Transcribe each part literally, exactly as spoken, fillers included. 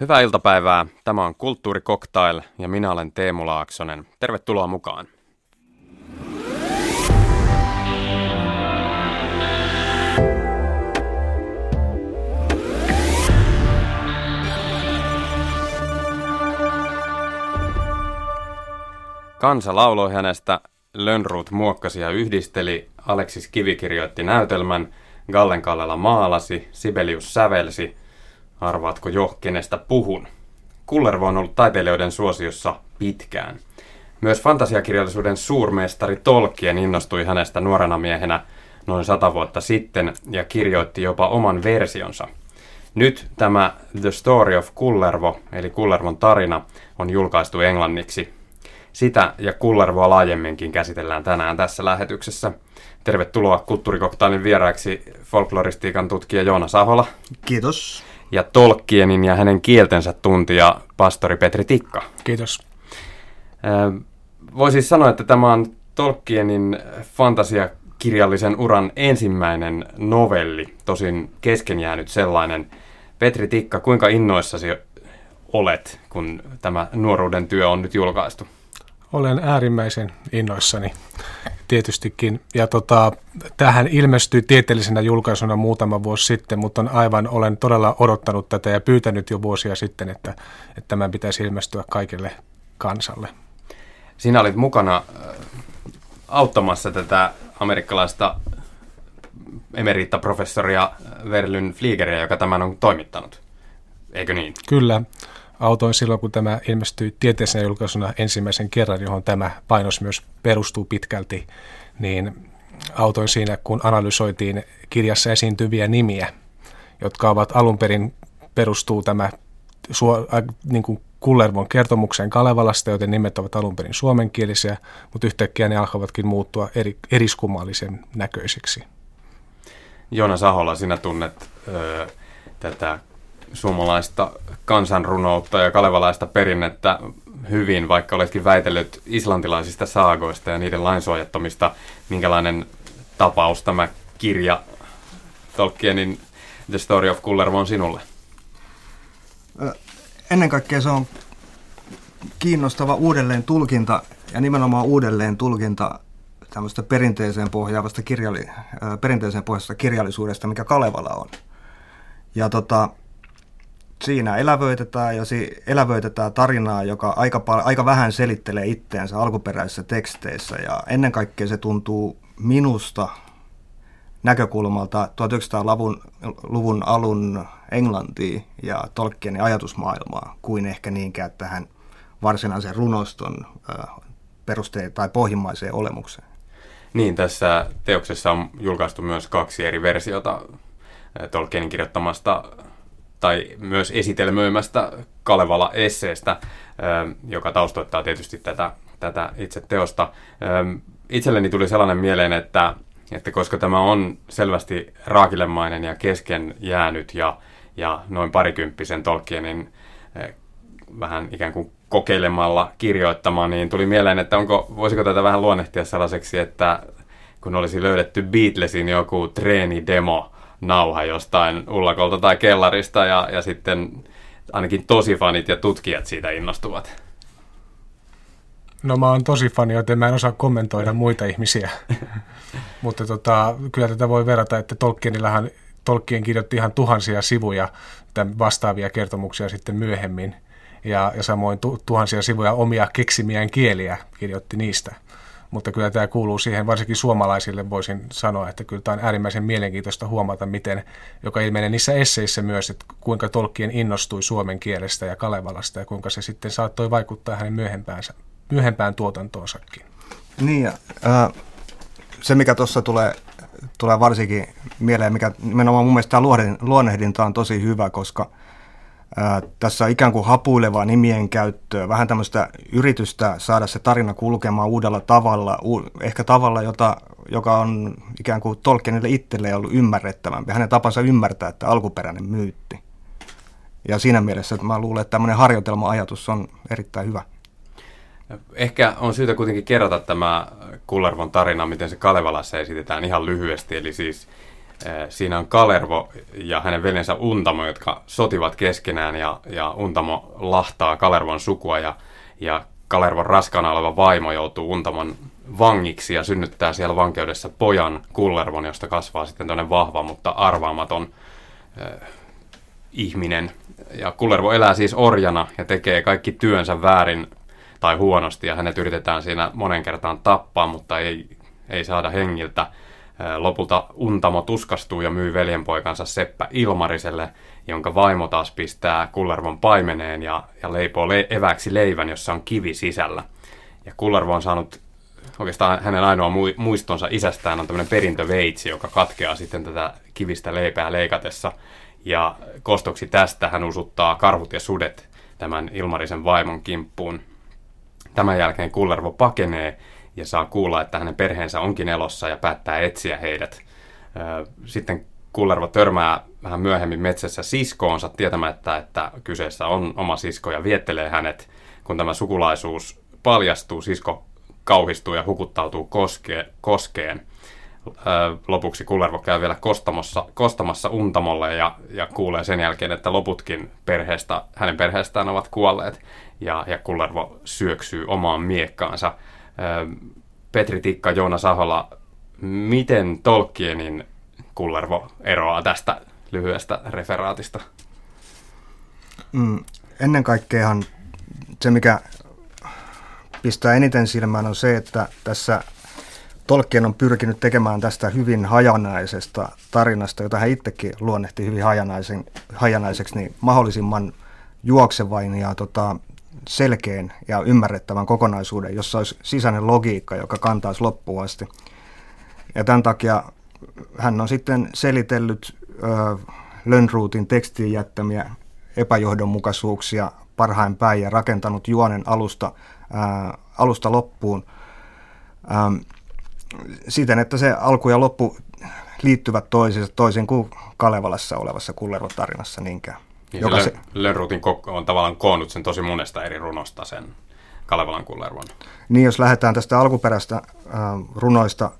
Hyvää iltapäivää. Tämä on Kulttuurikoktail ja minä olen Teemu Laaksonen. Tervetuloa mukaan. Kansa lauloi hänestä, Lönnrot muokkasi ja yhdisteli, Aleksis Kivi kirjoitti näytelmän, Gallen Kallela maalasi, Sibelius sävelsi. Arvaatko jo, kenestä puhun? Kullervo on ollut taiteilijoiden suosiossa pitkään. Myös fantasiakirjallisuuden suurmestari Tolkien innostui hänestä nuorena miehenä noin sata vuotta sitten ja kirjoitti jopa oman versionsa. Nyt tämä The Story of Kullervo, eli Kullervon tarina, on julkaistu englanniksi. Sitä ja Kullervoa laajemminkin käsitellään tänään tässä lähetyksessä. Tervetuloa Kulttuurikoktailin vieraaksi folkloristiikan tutkija Joonas Ahola. Kiitos. Ja Tolkienin ja hänen kieltensä tuntija pastori Petri Tikka. Kiitos. Voisi siis sanoa, että tämä on Tolkienin fantasiakirjallisen uran ensimmäinen novelli, tosin kesken jäänyt sellainen. Petri Tikka, kuinka innoissasi olet, kun tämä nuoruuden työ on nyt julkaistu? Olen äärimmäisen innoissani tietystikin. Ja tota, tähän ilmestyi tieteellisenä julkaisuna muutama vuosi sitten, mutta on aivan, olen todella odottanut tätä ja pyytänyt jo vuosia sitten, että, että tämän pitäisi ilmestyä kaikille kansalle. Sinä olit mukana auttamassa tätä amerikkalaista emeritaprofessoria Verlyn Fliegeriä, joka tämän on toimittanut. Eikö niin? Kyllä. Autoin silloin, kun tämä ilmestyi tieteellisenä julkaisuna ensimmäisen kerran, johon tämä painos myös perustuu pitkälti, niin autoin siinä, kun analysoitiin kirjassa esiintyviä nimiä, jotka ovat alun perin perustuu tämä niin kuin Kullervon kertomukseen Kalevalasta, joten nimet ovat alun perin suomenkielisiä, mutta yhtäkkiä ne alkavatkin muuttua eri, eriskummallisen näköisiksi. Joonas Ahola, sinä tunnet öö, tätä suomalaista kansanrunoutta ja kalevalaista perinnettä hyvin, vaikka oletkin väitellyt islantilaisista saagoista ja niiden lainsuojattomista. Minkälainen tapaus tämä kirja Tolkienin The Story of Kullervo on sinulle? Ennen kaikkea se on kiinnostava uudelleen tulkinta ja nimenomaan uudelleen tulkinta tämmöistä perinteiseen pohjaavasta kirjali, perinteiseen pohjaavasta kirjallisuudesta, mikä Kalevala on. Ja tota Siinä elävöitetään, ja si- elävöitetään tarinaa, joka aika, pal- aika vähän selittelee itseänsä alkuperäisissä teksteissä. Ja ennen kaikkea se tuntuu minusta näkökulmalta tuhatyhdeksänsataaluvun alun Englantiin ja Tolkienin ajatusmaailmaa kuin ehkä niinkään tähän varsinaisen runoston perusteen tai pohjimmaiseen olemukseen. Niin, tässä teoksessa on julkaistu myös kaksi eri versiota Tolkienin kirjoittamasta tai myös esitelmöimästä Kalevala-esseestä, joka taustoittaa tietysti tätä, tätä itse teosta. Itselleni tuli sellainen mieleen, että, että koska tämä on selvästi raakilemainen ja kesken jäänyt ja, ja noin parikymppisen Tolkienin vähän ikään kuin kokeilemalla kirjoittama, niin tuli mieleen, että onko, voisiko tätä vähän luonnehtia sellaiseksi, että kun olisi löydetty Beatlesin joku treenidemo, nauha jostain ullakolta tai kellarista ja, ja sitten ainakin tosifanit ja tutkijat siitä innostuvat. No mä oon tosifani, joten mä en osaa kommentoida muita ihmisiä. Mutta tota, kyllä tätä voi verrata, että Tolkienillahan, Tolkien kirjoitti ihan tuhansia sivuja vastaavia kertomuksia sitten myöhemmin. Ja, ja samoin tu, tuhansia sivuja omia keksimiään kieliä kirjoitti niistä. Mutta kyllä tämä kuuluu siihen, varsinkin suomalaisille voisin sanoa, että kyllä tämä on äärimmäisen mielenkiintoista huomata, miten, joka ilmenee niissä esseissä myös, että kuinka Tolkien innostui suomen kielestä ja Kalevalasta ja kuinka se sitten saattoi vaikuttaa hänen myöhempäänsä, myöhempään tuotantoonsakin. Niin, ja äh, se mikä tuossa tulee, tulee varsinkin mieleen, mikä nimenomaan mun mielestä tämä luonnehdinta on tosi hyvä, koska Äh, tässä on ikään kuin hapuilevaa nimien käyttöä, vähän tämmöistä yritystä saada se tarina kulkemaan uudella tavalla, u- ehkä tavalla, jota, joka on ikään kuin Tolkienille itselleen ollut ymmärrettävämpi. Hänen tapansa ymmärtää tämä alkuperäinen myytti. Ja siinä mielessä että mä luulen, että tämmöinen harjoitelma-ajatus on erittäin hyvä. Ehkä on syytä kuitenkin kerrata tämä Kullervon tarina, miten se Kalevalassa esitetään ihan lyhyesti, eli siis Siinä on Kalervo ja hänen veljensä Untamo, jotka sotivat keskenään, ja, ja Untamo lahtaa Kalervon sukua, ja, ja Kalervon raskaana oleva vaimo joutuu Untamon vangiksi ja synnyttää siellä vankeudessa pojan Kullervon, josta kasvaa sitten toinen vahva, mutta arvaamaton äh, ihminen. Ja Kullervo elää siis orjana ja tekee kaikki työnsä väärin tai huonosti, ja hänet yritetään siinä monen kertaan tappaa, mutta ei, ei saada hengiltä. Lopulta Untamo tuskastuu ja myy veljenpoikansa Seppä Ilmariselle, jonka vaimo taas pistää Kullervon paimeneen ja, ja leipoo le- eväksi leivän, jossa on kivi sisällä. Ja Kullervo on saanut, oikeastaan hänen ainoa muistonsa isästään on tämmöinen perintöveitsi, joka katkeaa sitten tätä kivistä leipää leikatessa. Ja kostoksi tästä hän usuttaa karhut ja sudet tämän Ilmarisen vaimon kimppuun. Tämän jälkeen Kullervo pakenee ja saa kuulla, että hänen perheensä onkin elossa, ja päättää etsiä heidät. Sitten Kullervo törmää vähän myöhemmin metsässä siskoonsa tietämättä, että kyseessä on oma sisko, ja viettelee hänet. Kun tämä sukulaisuus paljastuu, sisko kauhistuu ja hukuttautuu koske- koskeen. Lopuksi Kullervo käy vielä kostamassa Untamolle ja, ja kuulee sen jälkeen, että loputkin perheestä, hänen perheestään ovat kuolleet, ja, ja Kullervo syöksyy omaan miekkaansa. Petri Tikka, Joona Sahola, miten Tolkienin Kullervo eroaa tästä lyhyestä referaatista? Mm, ennen kaikkeahan se, mikä pistää eniten silmään, on se, että tässä Tolkien on pyrkinyt tekemään tästä hyvin hajanaisesta tarinasta, jota hän itsekin luonnehti hyvin hajanaisen, hajanaiseksi, niin mahdollisimman juoksevain ja tota, selkeän ja ymmärrettävän kokonaisuuden, jossa olisi sisäinen logiikka, joka kantaisi loppuun asti. Ja tämän takia hän on sitten selitellyt Lönnrotin tekstiin jättämiä epäjohdonmukaisuuksia parhain päin ja rakentanut juonen alusta, ö, alusta loppuun ö, siten, että se alku ja loppu liittyvät toisiinsa, toisin kuin Kalevalassa olevassa Kullervo-tarinassa niinkään. Niin joka se Lönnrotin on tavallaan koonnut sen tosi monesta eri runosta, sen Kalevalan Kullervon. Niin, jos lähdetään tästä alkuperäistä äh, runoista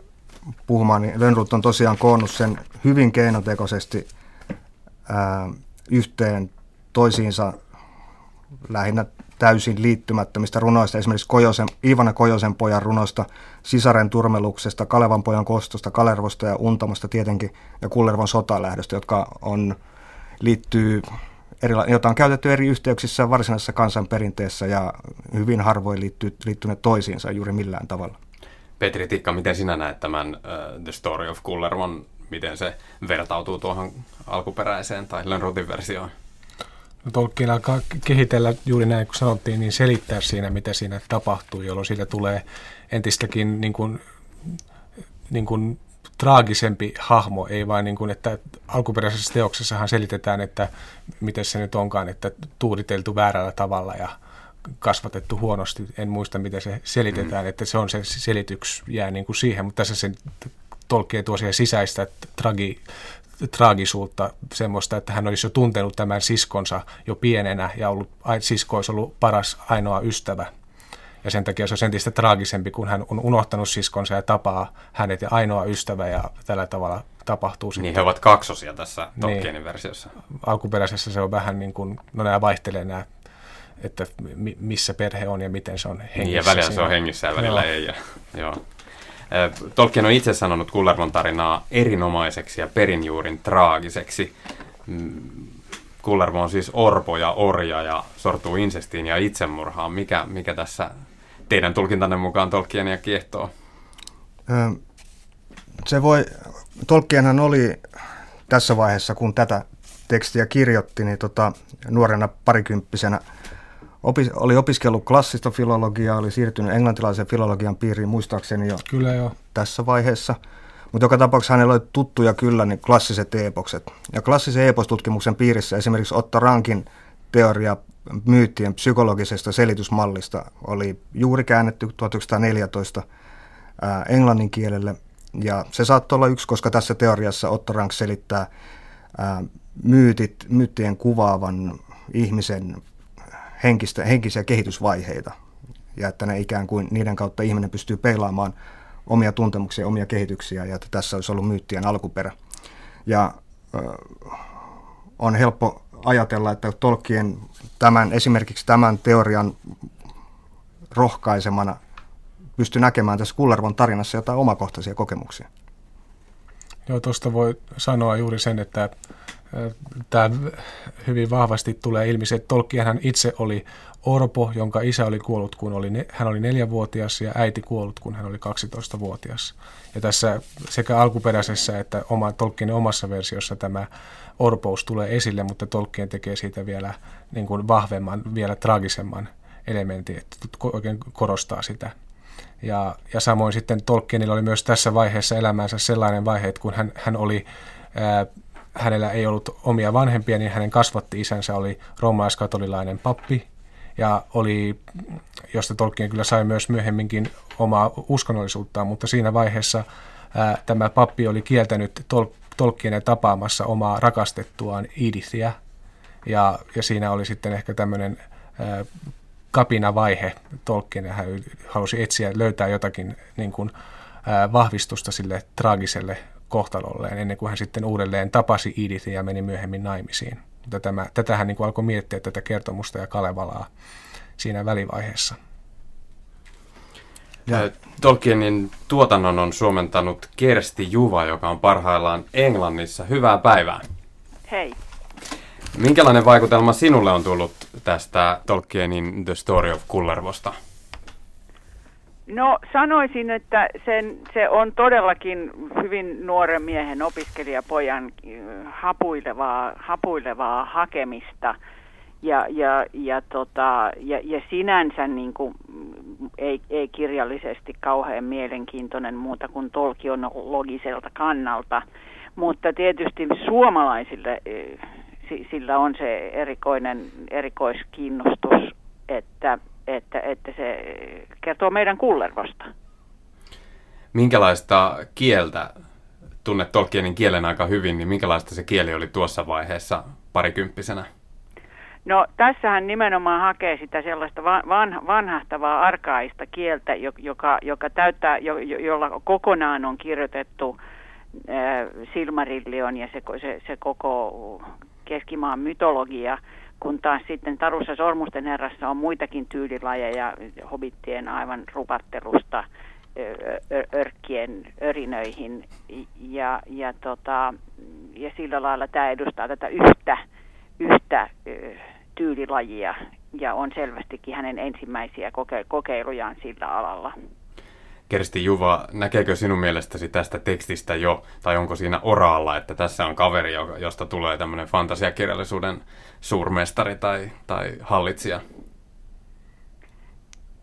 puhumaan, niin Lönnrot on tosiaan koonnut sen hyvin keinotekoisesti äh, yhteen toisiinsa lähinnä täysin liittymättömistä runoista, esimerkiksi Kojosen, Iivana Kojosen pojan runosta, Sisaren turmeluksesta, Kalevan pojan kostosta, Kalervosta ja Untamosta tietenkin, ja Kullervon sotalähdöstä, jotka on, liittyy Erila- jota on käytetty eri yhteyksissä varsinaisessa kansanperinteessä, ja hyvin harvoin liittyy, liittyneet toisiinsa juuri millään tavalla. Petri Tikka, miten sinä näet tämän uh, The Story of Kullervon, miten se vertautuu tuohon alkuperäiseen tai Lönnrotin versioon? No, Tolkien alkaa kehitellä juuri näin, kun sanottiin, niin selittää siinä, mitä siinä tapahtuu, jolloin siitä tulee entistäkin niin kuin, niin kuin traagisempi hahmo, ei vain niin kuin, että alkuperäisessä teoksessahan selitetään, että miten se nyt onkaan, että tuuditeltu väärällä tavalla ja kasvatettu huonosti. En muista, miten se selitetään, mm. että se on se selityksi jää niin kuin siihen, mutta tässä sen Tolkien tuo siihen sisäistä tragi, traagisuutta, semmoista, että hän olisi jo tuntenut tämän siskonsa jo pienenä ja ollut, sisko olisi ollut paras ainoa ystävä. Ja sen takia se on entistä traagisempi, kun hän on unohtanut siskonsa ja tapaa hänet ja ainoa ystävä, ja tällä tavalla tapahtuu sitten. Niin, he ovat kaksosia tässä Tolkienin niin, versiossa. Alkuperäisessä se on vähän niin kuin, no nämä vaihtelee nämä, että missä perhe on ja miten se on hengissä. Niin, ja välillä siinä se on hengissä ja välillä joo. ei. Ja, joo. Tolkien on itse sanonut Kullervon tarinaa erinomaiseksi ja perinjuurin traagiseksi. Kullervo on siis orpo ja orja ja sortuu insestiin ja itsemurhaan. Mikä, mikä tässä teidän tulkintanne mukaan Tolkienia kiehtoo? Se voi, Tolkienhan oli tässä vaiheessa, kun tätä tekstiä kirjoitti, niin tota, nuorena parikymppisenä opis, oli opiskellut klassista filologiaa, oli siirtynyt englantilaisen filologian piiriin muistaakseni jo, kyllä jo. tässä vaiheessa. Mutta joka tapauksessa hänellä oli tuttuja kyllä niin klassiset eepokset. Ja klassisen eepostutkimuksen piirissä esimerkiksi Otto Rankin teoria myyttien psykologisesta selitysmallista oli juuri käännetty tuhatyhdeksänsataaneljätoista ää, englannin kielelle. Ja se saattoi olla yksi, koska tässä teoriassa Otto Rank selittää ää, myytit, myyttien kuvaavan ihmisen henkistä, henkisiä kehitysvaiheita. Ja että ne ikään kuin niiden kautta ihminen pystyy peilaamaan omia tuntemuksia, omia kehityksiä, ja että tässä olisi ollut myyttien alkuperä. ja äh, on helppo ajatella, että Tolkien tämän, esimerkiksi tämän teorian rohkaisemana pystyi näkemään tässä Kullervon tarinassa jotain omakohtaisia kokemuksia. Joo, tuosta voi sanoa juuri sen, että tämä hyvin vahvasti tulee ilmi se, että Tolkienhan itse oli orpo, jonka isä oli kuollut, kun oli, hän oli neljävuotias, ja äiti kuollut, kun hän oli kaksitoistavuotias. Ja tässä sekä alkuperäisessä että oma, Tolkienin omassa versiossa tämä orpous tulee esille, mutta Tolkien tekee siitä vielä niin kuin vahvemman, vielä traagisemman elementin, että oikein korostaa sitä. Ja, ja samoin sitten Tolkienilla oli myös tässä vaiheessa elämänsä sellainen vaihe, että kun hän, hän oli... Ää, hänellä ei ollut omia vanhempia, niin hänen kasvatti-isänsä oli roomalaiskatolilainen pappi, ja oli, josta Tolkien kyllä sai myös myöhemminkin omaa uskonnollisuuttaan, mutta siinä vaiheessa ää, tämä pappi oli kieltänyt tol, Tolkienia tapaamassa omaa rakastettuaan Edithiä, ja, ja siinä oli sitten ehkä tämmöinen ää, kapinavaihe. Tolkien hän halusi etsiä, löytää jotakin niin kuin, ää, vahvistusta sille traagiselle kohtalolleen, ennen kuin hän sitten uudelleen tapasi Edithin ja meni myöhemmin naimisiin. Mutta tämä, tätähän niin kuin alkoi miettiä tätä kertomusta ja Kalevalaa siinä välivaiheessa. Ja Tolkienin tuotannon on suomentanut Kersti Juva, joka on parhaillaan Englannissa. Hyvää päivää! Hei! Minkälainen vaikutelma sinulle on tullut tästä Tolkienin The Story of Kullervosta? No sanoisin, että sen, se on todellakin hyvin nuoren miehen opiskelijapojan hapuilevaa, hapuilevaa hakemista ja, ja, ja, tota, ja, ja sinänsä niin kuin, ei, ei kirjallisesti kauhean mielenkiintoinen muuta kuin tolkienologiselta kannalta, mutta tietysti suomalaisille sillä on se erikoinen erikoiskiinnostus, että Että, että se kertoo meidän Kullervosta. Minkälaista kieltä, tunnet Tolkienin kielen aika hyvin, niin minkälaista se kieli oli tuossa vaiheessa parikymppisenä? No tässähän nimenomaan hakee sitä sellaista van, vanhahtavaa arkaista kieltä, joka, joka täyttää, jo, jolla kokonaan on kirjoitettu äh, Silmarillion ja se, se, se koko keskimaan mytologia, kun taas sitten Tarussa Sormusten herrassa on muitakin tyylilajeja hobittien aivan rupattelusta örkkien örinöihin. Ja, ja, tota, ja sillä lailla tämä edustaa tätä yhtä, yhtä tyylilajia ja on selvästikin hänen ensimmäisiä koke- kokeilujaan sillä alalla. Kersti Juva, näkeekö sinun mielestäsi tästä tekstistä jo, tai onko siinä oraalla, että tässä on kaveri, josta tulee tämmöinen fantasiakirjallisuuden suurmestari tai, tai hallitsija?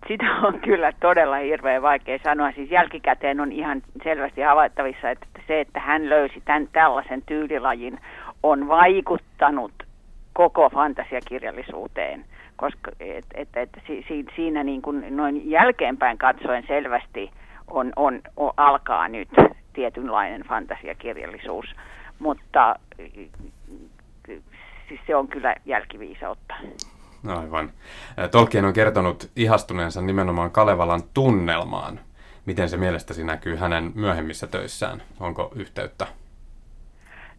Sitä on kyllä todella hirveän vaikea sanoa. Siis jälkikäteen on ihan selvästi havaittavissa, että se, että hän löysi tämän tällaisen tyylilajin, on vaikuttanut koko fantasiakirjallisuuteen. Koska et, et, et, si, siinä niin kuin noin jälkeenpäin katsoen selvästi on, on, on, alkaa nyt tietynlainen fantasiakirjallisuus, mutta siis se on kyllä jälkiviisautta. Aivan. Tolkien on kertonut ihastuneensa nimenomaan Kalevalan tunnelmaan. Miten se mielestäsi näkyy hänen myöhemmissä töissään? Onko yhteyttä?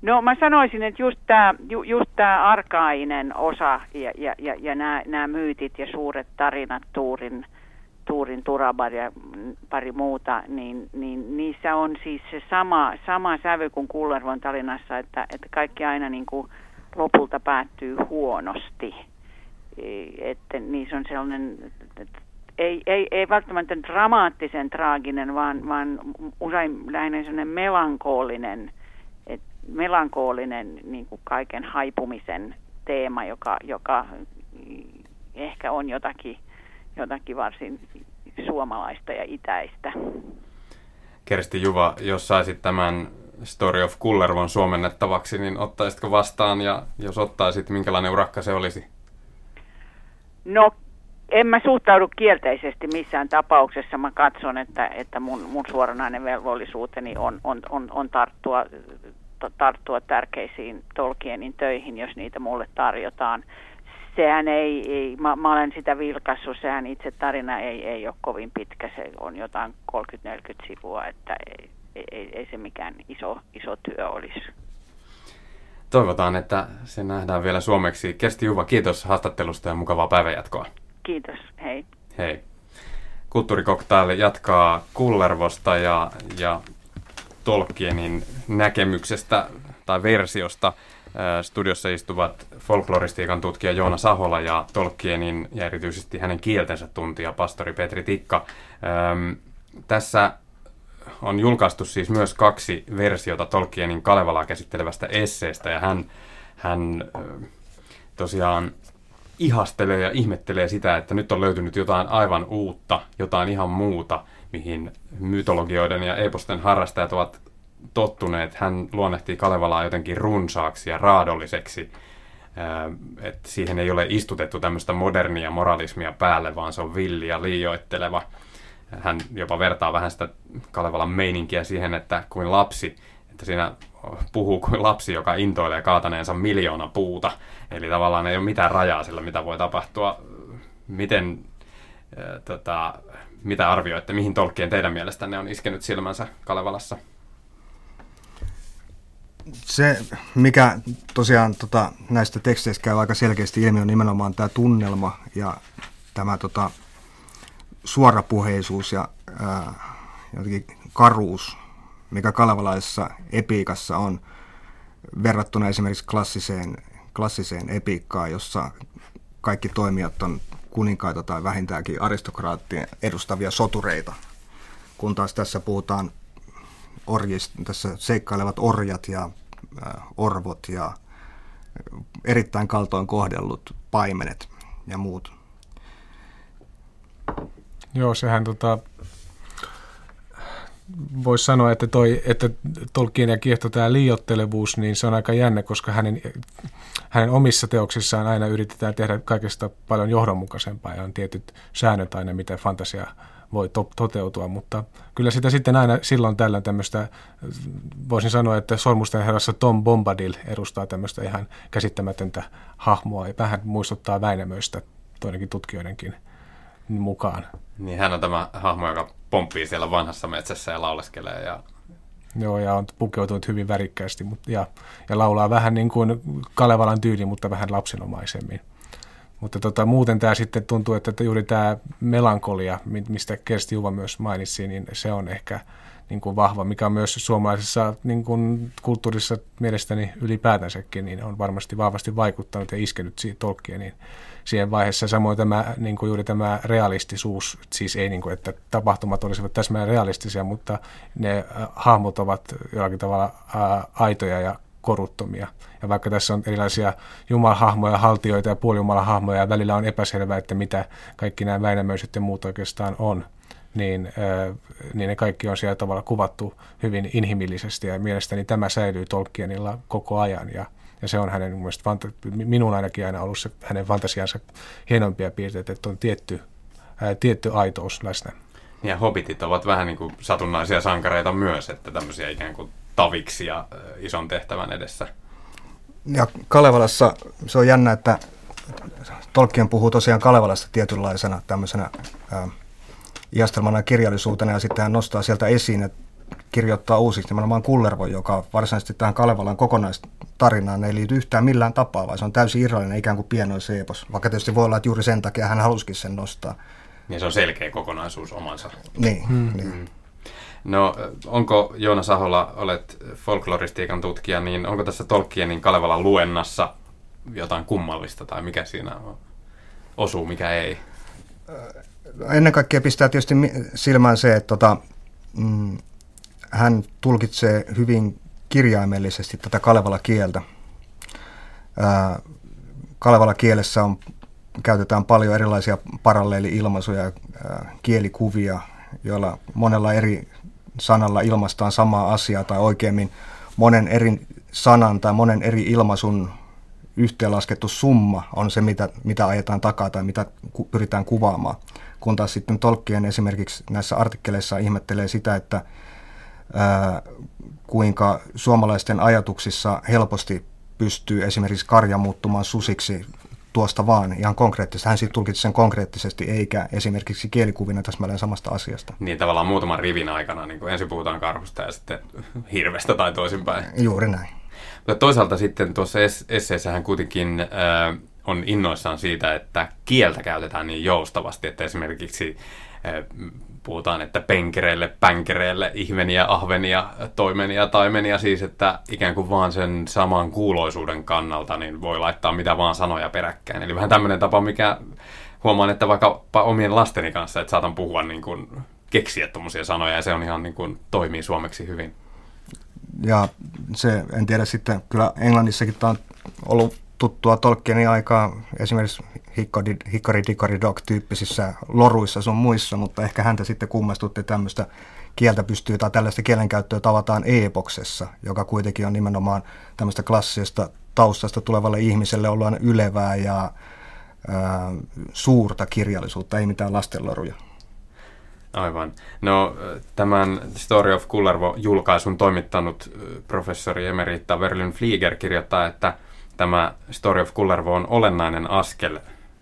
No mä sanoisin, että just tämä ju, just tää arkainen osa ja, ja, ja, ja nämä myytit ja suuret tarinat, Tuurin, Tuurin Turabar ja pari muuta, niin, niin niissä on siis se sama, sama sävy kuin Kullervon tarinassa, että, että kaikki aina niin kuin lopulta päättyy huonosti. Että niissä on sellainen, ei, ei, ei välttämättä dramaattisen traaginen, vaan, vaan usein lähinnä sellainen melankoolinen, melankoolinen niin kuin kaiken haipumisen teema, joka, joka ehkä on jotakin, jotakin varsin suomalaista ja itäistä. Kersti Juva, jos saisit tämän Story of Kullervon suomennettavaksi, niin ottaisitko vastaan ja jos ottaisit, minkälainen urakka se olisi? No, en mä suhtaudu kielteisesti missään tapauksessa. Mä katson, että, että mun, mun suoranainen velvollisuuteni on, on, on, on tarttua tarttua tärkeisiin Tolkienin töihin, jos niitä mulle tarjotaan. Sehän ei, ei mä, mä olen sitä vilkaissut, sehän itse tarina ei, ei ole kovin pitkä, se on jotain kolmekymmentä neljäkymmentä sivua, että ei, ei, ei se mikään iso, iso työ olisi. Toivotaan, että se nähdään vielä suomeksi. Kersti Juva, kiitos haastattelusta ja mukavaa päivänjatkoa. Kiitos, hei. Hei. Kulttuurikoktail jatkaa Kullervosta ja, ja Tolkienin näkemyksestä tai versiosta. Studiossa istuvat folkloristiikan tutkija Joona Sahola ja Tolkienin ja erityisesti hänen kieltensä tuntija pastori Petri Tikka. Ähm, tässä on julkaistu siis myös kaksi versiota Tolkienin Kalevalaa käsittelevästä esseestä, ja hän, hän äh, tosiaan ihastelee ja ihmettelee sitä, että nyt on löytynyt jotain aivan uutta, jotain ihan muuta, mihin mytologioiden ja eposten harrastajat ovat tottuneet. Hän luonnehtii Kalevalaa jotenkin runsaaksi ja raadolliseksi. Et siihen ei ole istutettu tämmöistä modernia moralismia päälle, vaan se on villi ja liioitteleva. Hän jopa vertaa vähän sitä Kalevalan meininkiä siihen, että kuin lapsi, että siinä puhuu kuin lapsi, joka intoilee kaataneensa miljoona puuta. Eli tavallaan ei ole mitään rajaa sillä, mitä voi tapahtua. Miten, äh, tota, mitä arvioitte, mihin Tolkien teidän mielestänne on iskenyt silmänsä Kalevalassa? Se, mikä tosiaan tota, näistä teksteistä käy aika selkeästi ilmi, on nimenomaan tämä tunnelma ja tämä tota, suorapuheisuus ja ää, jotenkin karuus, mikä kalevalaisessa epiikassa on verrattuna esimerkiksi klassiseen, klassiseen epiikkaan, jossa kaikki toimijat on kuninkaita tai vähintäänkin aristokraattien edustavia sotureita, kun taas tässä puhutaan orjista, tässä seikkailevat orjat ja äh, orvot ja erittäin kaltoin kohdellut paimenet ja muut. Joo, sehän tota, voisi sanoa, että, toi, että Tolkienia kiehtoi tämä liioittelevuus, niin se on aika jännä, koska hänen, hänen omissa teoksissaan aina yritetään tehdä kaikesta paljon johdonmukaisempaa ja on tietyt säännöt aina, mitä fantasiaa voi to- toteutua, mutta kyllä sitä sitten aina silloin tällöin tämmöistä, voisin sanoa, että Sormusten herrassa Tom Bombadil edustaa tämmöistä ihan käsittämätöntä hahmoa ja vähän muistuttaa Väinämöistä toinenkin tutkijoidenkin mukaan. Niin hän on tämä hahmo, joka pomppii siellä vanhassa metsässä ja lauleskelee ja... Joo, ja on pukeutunut hyvin värikkäästi ja, ja laulaa vähän niin kuin Kalevalan tyyli, mutta vähän lapsinomaisemmin. Mutta tota, muuten tämä sitten tuntuu, että juuri tämä melankolia, mistä Kersti Juva myös mainitsi, niin se on ehkä niin kuin vahva, mikä on myös suomalaisessa niin kuin kulttuurissa mielestäni ylipäätänsäkin, niin on varmasti vahvasti vaikuttanut ja iskenyt siihen Tolkieniin siihen vaiheessa. Samoin tämä, niin kuin juuri tämä realistisuus, siis ei niin kuin, että tapahtumat olisivat täsmälleen realistisia, mutta ne hahmot ovat jollakin tavalla ää, aitoja ja koruttomia. Ja vaikka tässä on erilaisia jumalahahmoja, haltioita ja puolijumalahahmoja, ja välillä on epäselvää, että mitä kaikki nämä Väinämöiset ja muut oikeastaan on, niin, äh, niin ne kaikki on siellä tavalla kuvattu hyvin inhimillisesti, ja mielestäni tämä säilyy Tolkienilla koko ajan, ja, ja se on hänen, fanta- minun ainakin aina ollut se hänen fantasiansa hienompia piirteitä, että on tietty, äh, tietty aitous läsnä. Ja hobbitit ovat vähän niin kuin satunnaisia sankareita myös, että tämmöisiä ikään kuin taviksi ja ison tehtävän edessä. Ja Kalevalassa se on jännä, että Tolkien puhuu tosiaan Kalevalasta tietynlaisena tämmöisenä ää, iastelmana kirjallisuutena, ja sitten hän nostaa sieltä esiin, että kirjoittaa uusiksi nimenomaan Kullervon, joka varsinaisesti tähän Kalevalan kokonaistarinaan ei liity yhtään millään tapaa, vaan se on täysin irrallinen ikään kuin pienoiseepos, vaikka tietysti voi olla, että juuri sen takia hän halusikin sen nostaa. Niin se on selkeä kokonaisuus omansa. Niin, mm-hmm. niin. No, onko Joona Sahola, olet folkloristiikan tutkija, niin onko tässä Tolkienin Kalevalan luennassa jotain kummallista tai mikä siinä osuu, mikä ei? Ennen kaikkea pistää tietysti silmään se, että tota, mm, hän tulkitsee hyvin kirjaimellisesti tätä Kalevala-kieltä. Ää, Kalevala-kielessä on, käytetään paljon erilaisia paralleeli-ilmaisuja, ää, kielikuvia, joilla monella eri sanalla ilmaistaan samaa asiaa tai oikeammin monen eri sanan tai monen eri ilmaisun yhteenlaskettu summa on se, mitä, mitä ajetaan takaa tai mitä ku, pyritään kuvaamaan. Kun taas sitten Tolkien esimerkiksi näissä artikkeleissa ihmettelee sitä, että ää, kuinka suomalaisten ajatuksissa helposti pystyy esimerkiksi karja muuttumaan susiksi tuosta vaan, ihan konkreettisesti. Hän siitä tulkitsi sen konkreettisesti, eikä esimerkiksi kielikuvina täsmälleen samasta asiasta. Niin tavallaan muutaman rivin aikana, niin kuin ensin puhutaan karhusta ja sitten hirvestä tai toisinpäin. Juuri näin. Mutta toisaalta sitten tuossa esseessähän kuitenkin äh, on innoissaan siitä, että kieltä käytetään niin joustavasti, että esimerkiksi äh, puhutaan, että penkereille, pänkereille, ihmeniä, ahvenia, toimenia, taimenia, siis että ikään kuin vaan sen saman kuuloisuuden kannalta niin voi laittaa mitä vaan sanoja peräkkäin. Eli vähän tämmöinen tapa, mikä huomaan, että vaikkapa omien lasteni kanssa, että saatan puhua niin kuin keksiä tuommoisia sanoja, ja se on ihan niin kuin toimii suomeksi hyvin. Ja se, en tiedä sitten, kyllä Englannissakin tämä on ollut tuttua Tolkienin aikaa, esimerkiksi Hickory Dickory Dock -tyyppisissä loruissa sun muissa, mutta ehkä häntä sitten kummastutti tämmöistä kieltä pystyy, tai tällaista kielenkäyttöä tavataan eepoksessa, joka kuitenkin on nimenomaan tämmöistä klassista taustasta tulevalle ihmiselle ollaan ylevää ja ää, suurta kirjallisuutta, ei mitään lastenloruja. Aivan. No, tämän Story of Kullervo-julkaisun toimittanut professori emerita Verlyn Flieger kirjoittaa, että tämä Story of Kullervo on olennainen askel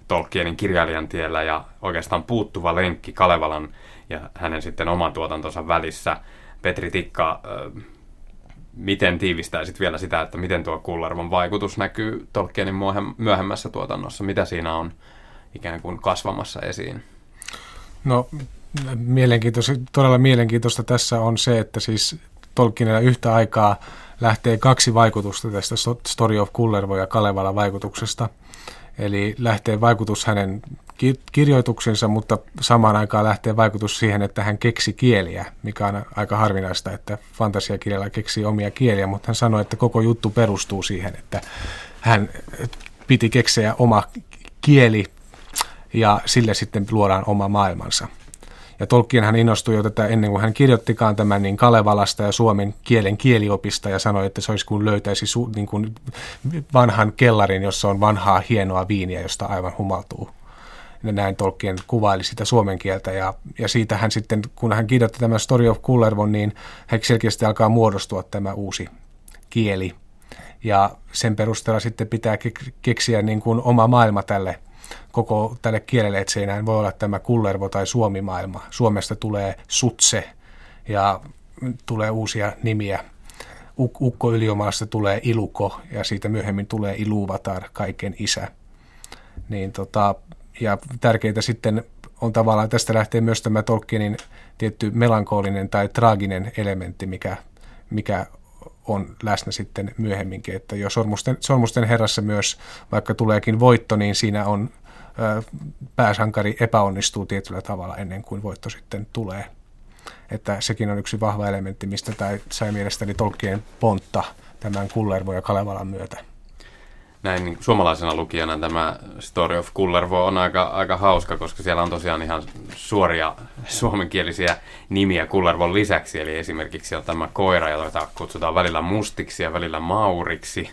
Tolkienin kirjailijan tiellä ja oikeastaan puuttuva lenkki Kalevalan ja hänen sitten oman tuotantonsa välissä. Petri Tikka, miten tiivistäisit vielä sitä, että miten tuo Kullervon vaikutus näkyy Tolkienin myöhemmässä tuotannossa? Mitä siinä on ikään kuin kasvamassa esiin? No, Mielenkiintoista, todella mielenkiintoista tässä on se, että siis Tolkienilla yhtä aikaa lähtee kaksi vaikutusta tästä Story of Kullervo ja Kalevala vaikutuksesta. Eli lähtee vaikutus hänen kirjoituksensa, mutta samaan aikaan lähtee vaikutus siihen, että hän keksi kieliä, mikä on aika harvinaista, että fantasiakirjalla keksii omia kieliä, mutta hän sanoi, että koko juttu perustuu siihen, että hän piti keksiä oma kieli ja sille sitten luodaan oma maailmansa. Ja Tolkien hän innostui jo tätä ennen kuin hän kirjoittikaan tämän niin Kalevalasta ja suomen kielen kieliopista ja sanoi, että se olisi kuin löytäisi su- niin kuin vanhan kellarin, jossa on vanhaa hienoa viiniä, josta aivan humaltuu. Ja näin Tolkien kuvaili sitä suomen kieltä ja, ja siitä hän sitten, kun hän kirjoitti tämän Story of Kullervon, niin hän selkeästi alkaa muodostua tämä uusi kieli. Ja sen perusteella sitten pitää ke- keksiä niin kuin oma maailma tälle koko tälle kielelle, että se ei näin voi olla tämä Kullervo tai Suomi-maailma. Suomesta tulee Sutse ja tulee uusia nimiä. Ukko Yliomaalasta tulee Iluko ja siitä myöhemmin tulee Iluvatar, kaiken isä. Niin tota, ja tärkeintä sitten on tavallaan, tästä lähtee myös tämä Tolkienin tietty melankoolinen tai traaginen elementti, mikä, mikä on läsnä sitten myöhemminkin, että jo Sormusten, Sormusten herrassa myös, vaikka tuleekin voitto, niin siinä on ö, pääsankari epäonnistuu tietyllä tavalla ennen kuin voitto sitten tulee. Että sekin on yksi vahva elementti, mistä tämä sai mielestäni Tolkien pontta tämän Kullervo ja Kalevalan myötä. Näin niin suomalaisena lukijana tämä Story of Kullervo on aika, aika hauska, koska siellä on tosiaan ihan suoria suomenkielisiä nimiä Kullervon lisäksi. Eli esimerkiksi on tämä koira, jota kutsutaan välillä Mustiksi ja välillä Mauriksi.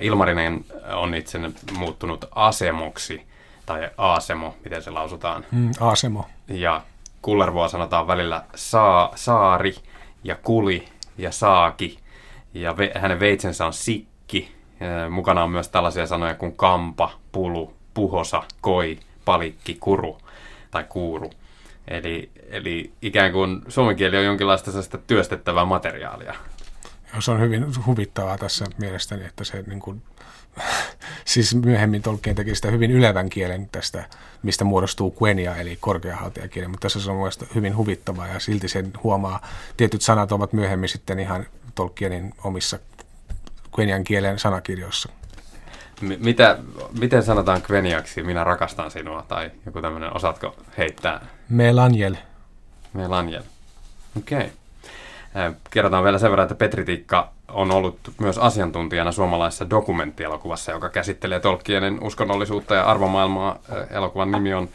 Ilmarinen on itse muuttunut Asemoksi, tai Asemo, miten se lausutaan. Mm, Asemo. Ja Kullervoa sanotaan välillä saa, Saari ja Kuli ja Saaki. Ja ve, hänen veitsensä on Sikki. Mukana on myös tällaisia sanoja kuin kampa, pulu, puhosa, koi, palikki, kuru tai kuuru. Eli, eli ikään kuin suomen kieli on jonkinlaista työstettävää materiaalia. Se on hyvin huvittavaa tässä mielestäni, että se niin kuin, siis myöhemmin Tolkien teki sitä hyvin ylevän kielen tästä, mistä muodostuu Quenya, eli korkeahaltijakieli, mutta tässä se on mielestäni hyvin huvittavaa ja silti sen huomaa. Tietyt sanat ovat myöhemmin sitten ihan Tolkienin omissa Quenyan kielen sanakirjoissa. Mitä, miten sanotaan Quenyaksi? Minä rakastan sinua tai joku tämmöinen, osaatko heittää? Melanjel. Melanjel. Okei. Okay. Kerrotaan vielä sen verran, että Petri Tikka on ollut myös asiantuntijana suomalaisessa dokumenttielokuvassa, joka käsittelee Tolkienin uskonnollisuutta ja arvomaailmaa. Elokuvan nimi on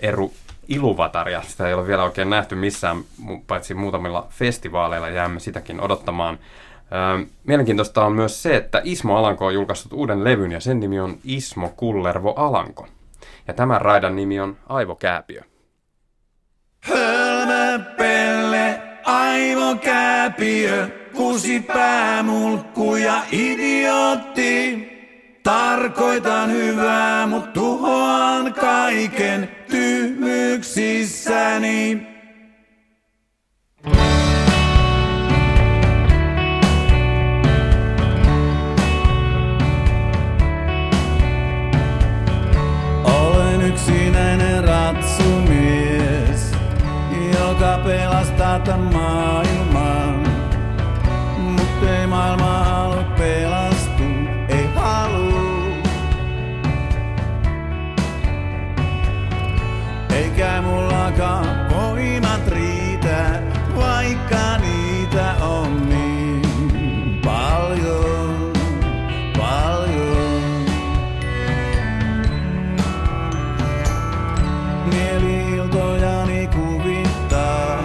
Eru Iluvatar, ja sitä ei ole vielä oikein nähty missään, paitsi muutamilla festivaaleilla, jäämme sitäkin odottamaan. Mielenkiintoista on myös se, että Ismo Alanko on julkaissut uuden levyn ja sen nimi on Ismo Kullervo Alanko. Ja tämän raidan nimi on Aivokääpiö. Hölmöpelle, aivokääpiö, kusipäämulkku ja idiootti. Tarkoitan hyvää, mut tuhoan kaiken tyhmyyksissäni. pelata maailmaa, mutta ei maailma halua pelastua, ei halua. Eikä mullakaan voimat riitä, vaikka niitä on niin paljon, paljon. Mieli-iltojani kuvittaa,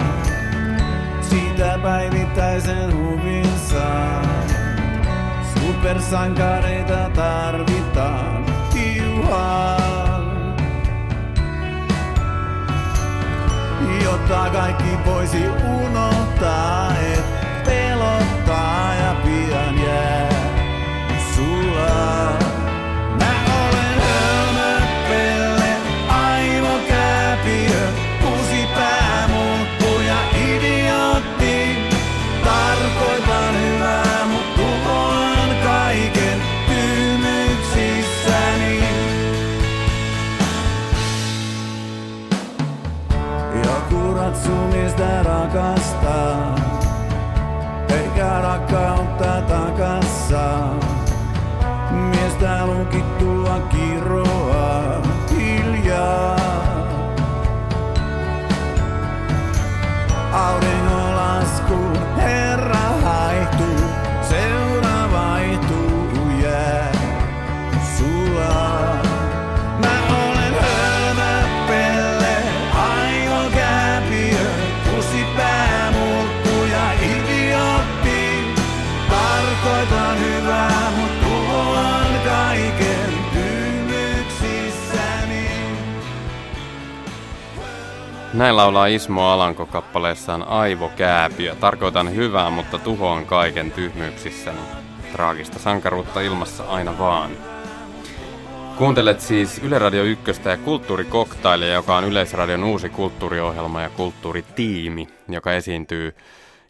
siitä päivittäisen huvin saa. Supersankareita tarvitaan hiuhan, jotta kaikki voisi unohtaa, et pelottaa ja pian jää sulaa. Sumista rakastaa, eikä rakkautta takassa. Miestä lukittua kiroa hiljaa. Auringonlasku herra haihtuu, seura vaihtuu, jää sulaa. Näin laulaa Ismo Alanko kappaleessaan Aivokääpiö. Tarkoitan hyvää, mutta tuhoan kaiken tyhmyyksissäni. Traagista sankaruutta ilmassa aina vaan. Kuuntelet siis Yle Radio Ykköstä ja Kulttuurikoktailia, joka on Yleisradion uusi kulttuuriohjelma ja kulttuuritiimi, joka esiintyy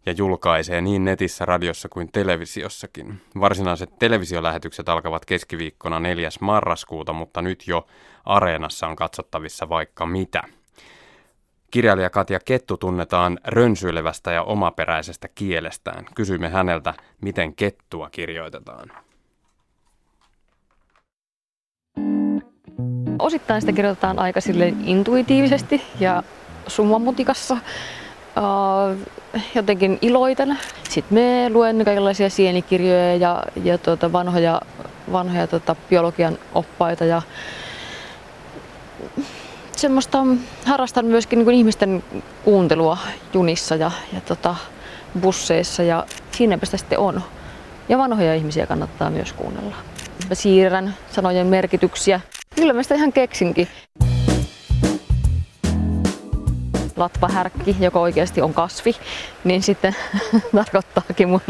ja julkaisee niin netissä, radiossa kuin televisiossakin. Varsinaiset televisiolähetykset alkavat keskiviikkona neljäs marraskuuta, mutta nyt jo Areenassa on katsottavissa vaikka mitä. Kirjailija Katja Kettu tunnetaan rönsyilevästä ja omaperäisestä kielestään. Kysymme häneltä, miten kettua kirjoitetaan. Osittain sitä kirjoitetaan aika silleen intuitiivisesti ja summamutikassa, jotenkin iloiten. Sitten me luen kaikenlaisia sienikirjoja ja, ja tuota vanhoja, vanhoja tuota biologian oppaita ja semmoista, harrastan myöskin niin kuin ihmisten kuuntelua junissa ja, ja tota, busseissa ja siinäpä sitä sitten on. Ja vanhoja ihmisiä kannattaa myös kuunnella. Mä siirrän sanojen merkityksiä. Kyllä mä sitä ihan keksinkin. Latvahärkki, joka oikeasti on kasvi, niin sitten tarkoittaakin mun,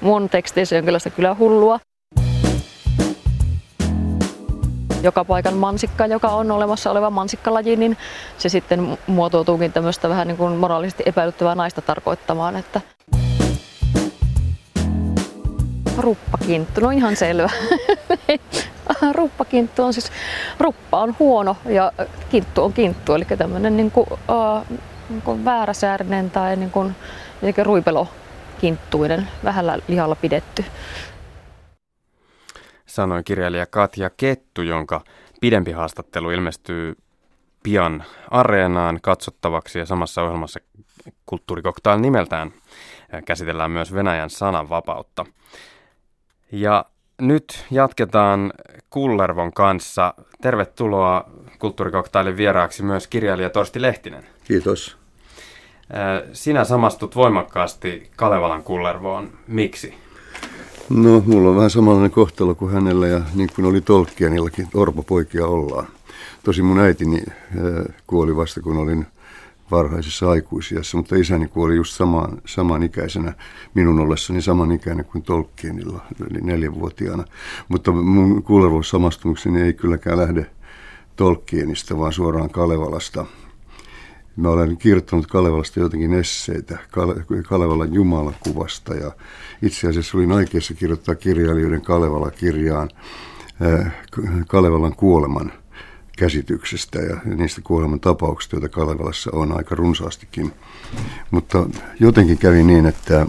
mun teksteissä jonkinlaista kylähullua. Joka paikan mansikka, joka on olemassa oleva mansikkalaji, niin se sitten muotoutuukin tämmöistä vähän niin kuin moraalisesti epäilyttävää naista tarkoittamaan, että ruppakinttu, no ihan selvä. Ruppakinttu on siis, ruppa on huono ja kinttu on kinttu, eli tämmöinen niin kuin, äh, niin kuin vääräsäärinen tai niin kuin, niin kuin ruipelokinttuinen, vähällä lihalla pidetty. Sanoi kirjailija Katja Kettu, jonka pidempi haastattelu ilmestyy pian Areenaan katsottavaksi, ja samassa ohjelmassa Kulttuurikoktail nimeltään käsitellään myös Venäjän sananvapautta. Ja nyt jatketaan Kullervon kanssa. Tervetuloa Kulttuurikoktailin vieraaksi myös kirjailija Torsti Lehtinen. Kiitos. Sinä samastut voimakkaasti Kalevalan Kullervoon. Miksi? No, mulla on vähän samanlainen kohtalo kuin hänellä ja niin kuin oli Tolkienillakin, orpopoikia ollaan. Tosin mun äitini kuoli vasta kun olin varhaisessa aikuisiässä, mutta isäni kuoli just samaan, samanikäisenä minun ollessani samanikäinen kuin Tolkienilla, eli neljänvuotiaana. Mutta mun Kullervo-samastumiseni ei kylläkään lähde Tolkienista, vaan suoraan Kalevalasta. Mä olen kirjoittanut Kalevalasta jotenkin esseitä, Kalevalan jumalakuvasta, ja itse asiassa olin aikeissa kirjoittaa kirjailijoiden Kalevala-kirjaan Kalevalan kuoleman käsityksestä ja niistä kuolemantapauksista, joita Kalevalassa on aika runsaastikin. Mutta jotenkin kävi niin, että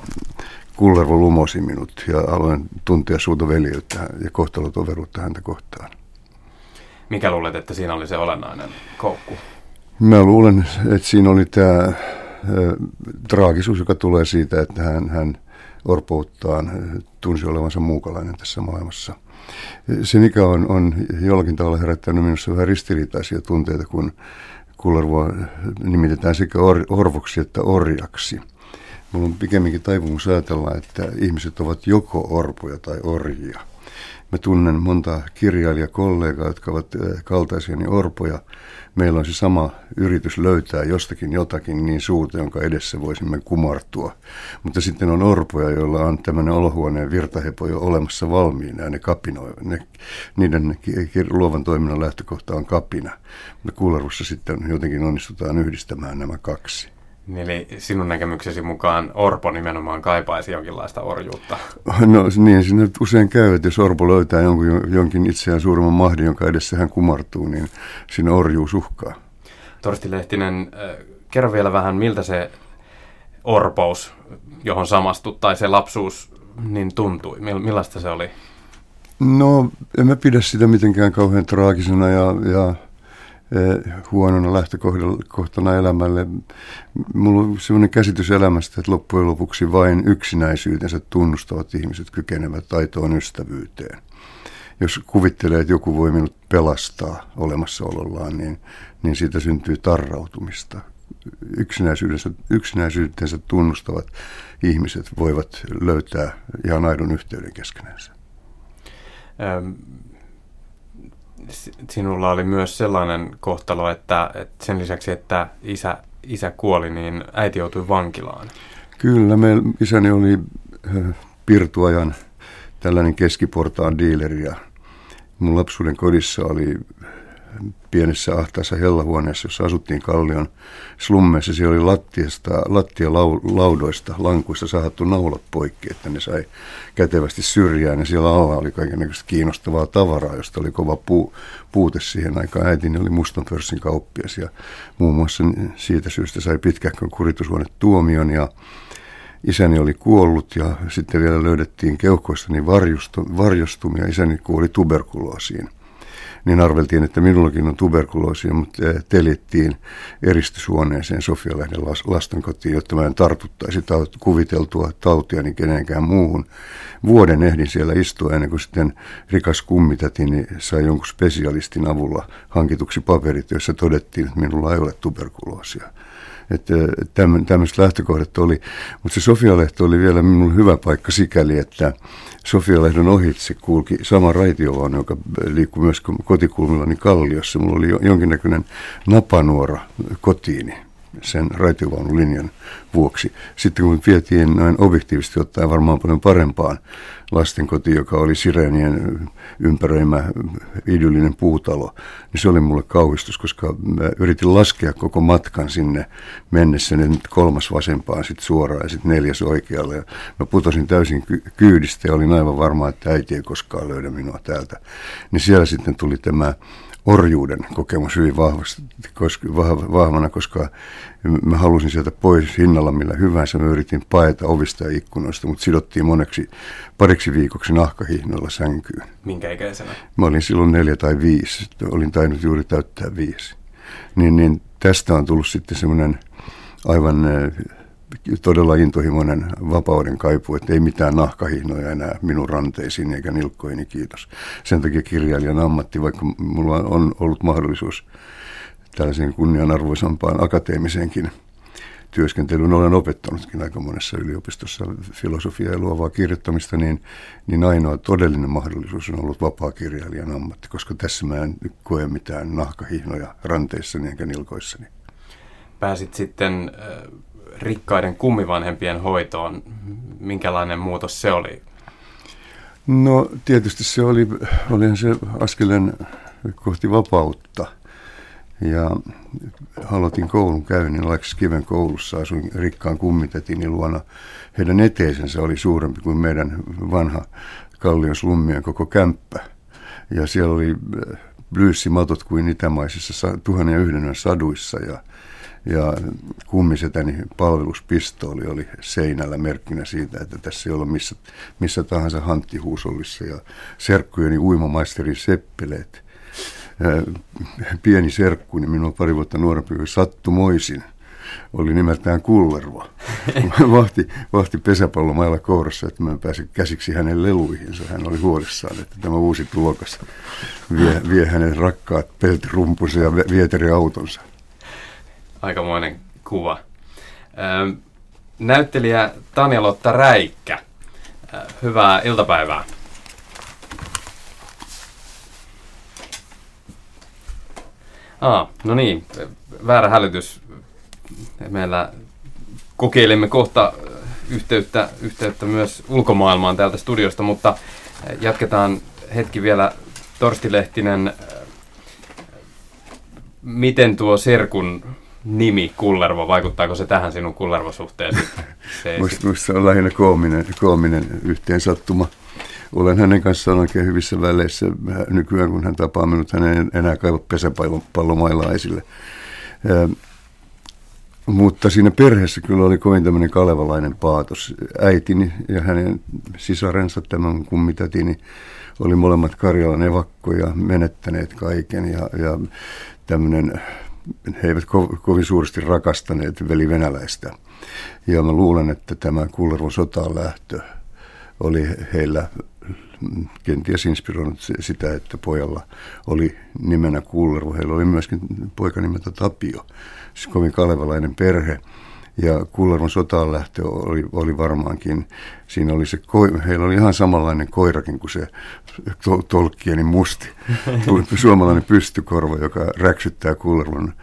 Kullervo lumosi minut ja aloin tuntea suurta veljeyttä ja kohtalotoveruutta häntä kohtaan. Mikä luulet, että siinä oli se olennainen koukku? Mä luulen, että siinä oli tämä äh, traagisuus, joka tulee siitä, että hän, hän orpouttaan tunsi olevansa muukalainen tässä maailmassa. Se, mikä on, on jollakin tavalla herättänyt minussa vähän ristiriitaisia tunteita, kun Kullervoa nimitetään sekä or, orvoksi että orjaksi. Minulla on pikemminkin taipumus ajatella, että ihmiset ovat joko orpoja tai orjia. Mä tunnen monta kirjailijakollegaa, jotka ovat kaltaisiani orpoja. Meillä on se sama yritys löytää jostakin jotakin niin suurta, jonka edessä voisimme kumartua. Mutta sitten on orpoja, joilla on tämmöinen olohuoneen virtahepo jo olemassa valmiina ja ne kapinoi. Ne, niiden luovan toiminnan lähtökohta on kapina. Mutta Kullervossa sitten jotenkin onnistutaan yhdistämään nämä kaksi. Eli sinun näkemyksesi mukaan orpo nimenomaan kaipaisi jonkinlaista orjuutta. No niin, siinä usein käy, että jos orpo löytää jonkun, jonkin itseään suuremman mahdin, jonka edessä hän kumartuu, niin siinä orjuus uhkaa. Torsti Lehtinen, kerro vielä vähän, miltä se orpous, johon samastut, tai se lapsuus, niin tuntui. Millaista se oli? No, en mä pidä sitä mitenkään kauhean traagisena ja... ja huonona lähtökohtana elämälle. Mulla on sellainen käsitys elämästä, että loppujen lopuksi vain yksinäisyytensä tunnustavat ihmiset kykenevät taitoon ystävyyteen. Jos kuvittelee, että joku voi minut pelastaa olemassaolollaan, niin, niin siitä syntyy tarrautumista. Yksinäisyytensä, yksinäisyytensä tunnustavat ihmiset voivat löytää ihan aidon yhteyden keskenänsä. Ähm. Sinulla oli myös sellainen kohtalo, että, että sen lisäksi, että isä, isä kuoli, niin äiti joutui vankilaan. Kyllä, meillä isäni oli pirtuajan tällainen keskiportaan diileri ja mun lapsuuden kodissa oli pienessä ahtaassa hellahuoneessa, jossa asuttiin Kallion slummeissa. Siellä oli lattiasta, lattialaudoista, lankuista sahattu naulat poikki, että ne sai kätevästi syrjään. Ja siellä alla oli kaikennäköistä kiinnostavaa tavaraa, josta oli kova puu, puute siihen aikaan. Äitini oli mustan pörssin kauppias ja muun muassa siitä syystä sai pitkähkön kuritushuonetuomion ja isäni oli kuollut ja sitten vielä löydettiin keuhkoistani varjostumia. Isäni kuoli tuberkuloosiin. Niin arveltiin, että minullakin on tuberkuloosia, mutta telittiin eristyshuoneeseen Sofialahden lastenkotiin, jotta mä en tartuttaisi kuviteltua tautiani kenenkään muuhun. Vuoden ehdin siellä istua ennen kuin sitten rikas kummitätini sai jonkun spesialistin avulla hankituksi paperit, joissa todettiin, että minulla ei ole tuberkuloosia. Että tämmöiset lähtökohdat oli, mutta se Sofialehto oli vielä minun hyvä paikka sikäli, että Sofialehdon ohitse kulki sama raitiovaunu, joka liikkui myös kotikulmillani Kalliossa. Mulla oli jonkinnäköinen napanuora kotiini sen raitiovaunulinjan vuoksi. Sitten kun vietiin noin objektiivisesti ottaen varmaan paljon parempaan lastenkoti, joka oli sireenien ympäröimä idyllinen puutalo, niin se oli mulle kauhistus, koska mä yritin laskea koko matkan sinne mennessä, nyt kolmas vasempaan, sitten suoraan ja sitten neljäs oikealle. Ja mä putosin täysin ky- kyydistä ja olin aivan varma, että äiti ei koskaan löydä minua täältä. Niin siellä sitten tuli tämä orjuuden kokemus hyvin vahvasti, koska, vahvana, koska mä halusin sieltä pois hinnalla millä hyvänsä. Mä yritin paeta ovista ja ikkunoista, mutta sidottiin moneksi pariksi viikoksi nahkahihnoilla sänkyyn. Minkä ikäisenä? Mä olin silloin neljä tai viisi. Olin tainnut juuri täyttää viisi. Niin, niin tästä on tullut sitten semmoinen aivan todella intohimoinen vapauden kaipuu, että ei mitään nahkahihnoja enää minun ranteisiin eikä nilkkoini, kiitos. Sen takia kirjailijan ammatti, vaikka minulla on ollut mahdollisuus tällaiseen kunnianarvoisampaan akateemiseenkin työskentelyyn, olen opettanutkin aika monessa yliopistossa filosofiaa ja luovaa kirjoittamista, niin, niin ainoa todellinen mahdollisuus on ollut vapaakirjailijan ammatti, koska tässä mä en koe mitään nahkahihnoja ranteissani eikä nilkoissani. Pääsit sitten rikkaiden kummivanhempien hoitoon, minkälainen muutos se oli? No tietysti se oli, olihan se askeleen kohti vapautta. Ja aloitin koulun käynnin Laaksoskiven koulussa, asuin rikkaan kummitätini luona. Heidän eteisensä oli suurempi kuin meidän vanha Kallion slummien koko kämppä. Ja siellä oli bluesimatot kuin itämaisissa tuhannen ja yhden saduissa ja, ja kummisetäni palveluspistooli oli seinällä merkkinä siitä, että tässä ei ole missä, missä tahansa hanttihuusollissa ja serkkujeni uimamaisterin seppeleet. Pieni serkku, niin minua pari vuotta nuorempi kuin sattumoisin. Oli nimeltään Kullervo. Vahti, vahti pesäpallomailla kourassa, että mä en pääsin käsiksi hänen leluihinsa. Hän oli huolissaan, että tämä uusi tulokas vie, vie hänen rakkaat peltirumpunsa ja vieteriautonsa. Aikamoinen kuva. Näyttelijä Tanja-Lotta Räikkä, hyvää iltapäivää. Ah, no niin, väärä hälytys. Meillä kokeilemme kohta yhteyttä, yhteyttä myös ulkomaailmaan täältä studiosta, mutta jatketaan hetki vielä. Torsti Lehtinen, miten tuo serkun nimi Kullervo, vaikuttaako se tähän sinun Kullervo-suhteesi? Minusta se on lähinnä koominen, koominen yhteensattuma. Olen hänen kanssaan oikein hyvissä väleissä nykyään, kun hän tapaa minut, hän ei enää kaiva pesäpallomailaa esille. Mutta siinä perheessä kyllä oli kovin tämmöinen kalevalainen paatos. Äitini ja hänen sisarensa, tämän kummitätini, oli molemmat Karjalan evakkoja, menettäneet kaiken ja, ja tämmöinen, he eivät ko- kovin suuresti rakastaneet veli venäläistä. Ja mä luulen, että tämä Kullervon sotaan lähtö oli heillä kenties inspiroinut sitä, että pojalla oli nimenä Kullervo. Heillä oli myöskin poika nimeltä Tapio, siis kovin kalevalainen perhe. Ja Kullervon sotaan lähtö oli, oli varmaankin, siinä oli se koira, heillä oli ihan samanlainen koirakin kuin se to, Tolkienin musti, suomalainen pystykorva, joka räksyttää Kullervon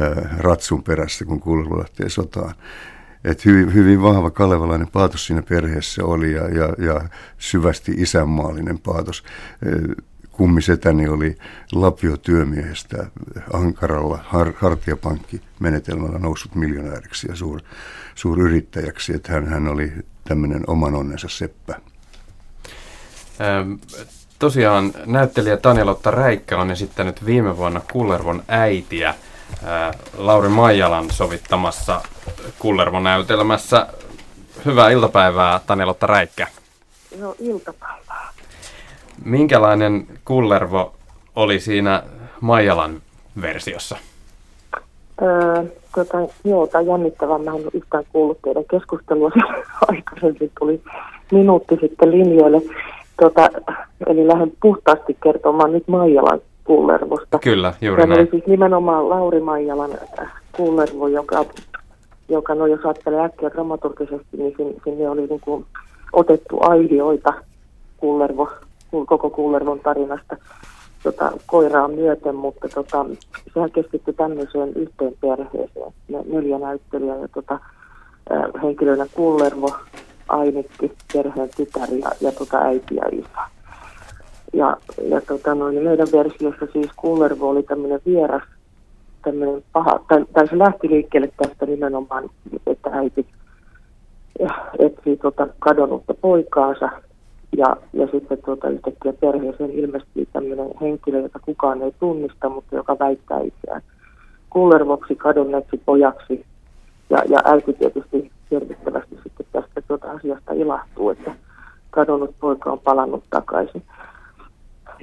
äh, ratsun perässä, kun Kullervo lähtee sotaan. Et hyvin, hyvin vahva kalevalainen paatos siinä perheessä oli ja, ja, ja syvästi isänmaallinen paatos. Kummisetäni oli lapiotyömiehestä ankaralla har, hartiapankkimenetelmällä noussut miljonääriksi ja suur, suuryrittäjäksi. Et hän, hän oli tämmöinen oman onnensa seppä. Ähm, tosiaan näyttelijä Tanja-Lotta Räikkä on esittänyt viime vuonna Kullervon äitiä Lauri Maijalan sovittamassa Kullervo-näytelmässä. Hyvää iltapäivää, Tanja-Lotta Räikkä. No, iltapäivää. Minkälainen Kullervo oli siinä Maijalan versiossa? Öö, tota, joo, tämä on jännittävää. Mä en yhtään kuullut teidän keskustelua. Aikaisemmin tuli minuutti sitten linjoille. Tota, eli lähden puhtaasti kertomaan nyt Maijalan Kullervosta. Kyllä, juuri näin. Tämä oli siis nimenomaan Lauri Maijalan Kullervo, joka, joka no jos ajattelee äkkiä dramaturgisesti, niin sinne, sinne oli niin kuin otettu aihioita Kullervo, koko Kullervon tarinasta tota, koiraa myöten, mutta tota, sehän keskittyi tämmöiseen yhteen perheeseen. Neljä näyttelijää ja tota, henkilönä Kullervo, Ainikki, perheen tytär ja, ja tota, äiti ja isä. Ja, ja tota, no, niin meidän versiossa siis Kullervo oli tämmöinen vieras, tämmöinen paha, tai, tai se lähti liikkeelle tästä nimenomaan, että äiti etsii tota, kadonnutta poikaansa. Ja, ja sitten tuota, yhtäkkiä perheeseen ilmestyi tämmöinen henkilö, jota kukaan ei tunnista, mutta joka väittää itseään Kullervoksi, kadonneeksi pojaksi. Ja, ja äiti tietysti hirvittävästi sitten tästä tuota, asiasta ilahtuu, että kadonnut poika on palannut takaisin.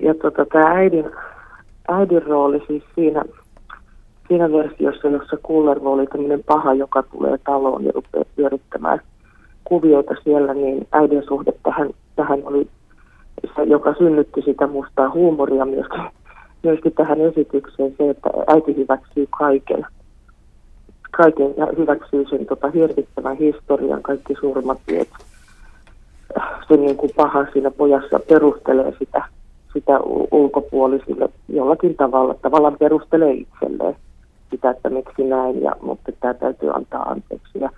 Ja tota, tämä äidin, äidin rooli siis siinä, siinä versiossa, jossa Kullervo oli tämmöinen paha, joka tulee taloon ja rupeaa pyörittämään kuvioita siellä, niin äidin suhde tähän, tähän oli se, joka synnytti sitä mustaa huumoria myöskin, myöskin tähän esitykseen, se, että äiti hyväksyy kaiken. Kaiken hyväksyy sen tota, hirvittävän historian, kaikki surmatiet. Se niin kuin paha siinä pojassa perustelee sitä. sitä ulkopuolisille jollakin tavalla, tavallaan perustelee itselleen sitä, että miksi näin, ja, mutta tämä täytyy antaa anteeksi, ja,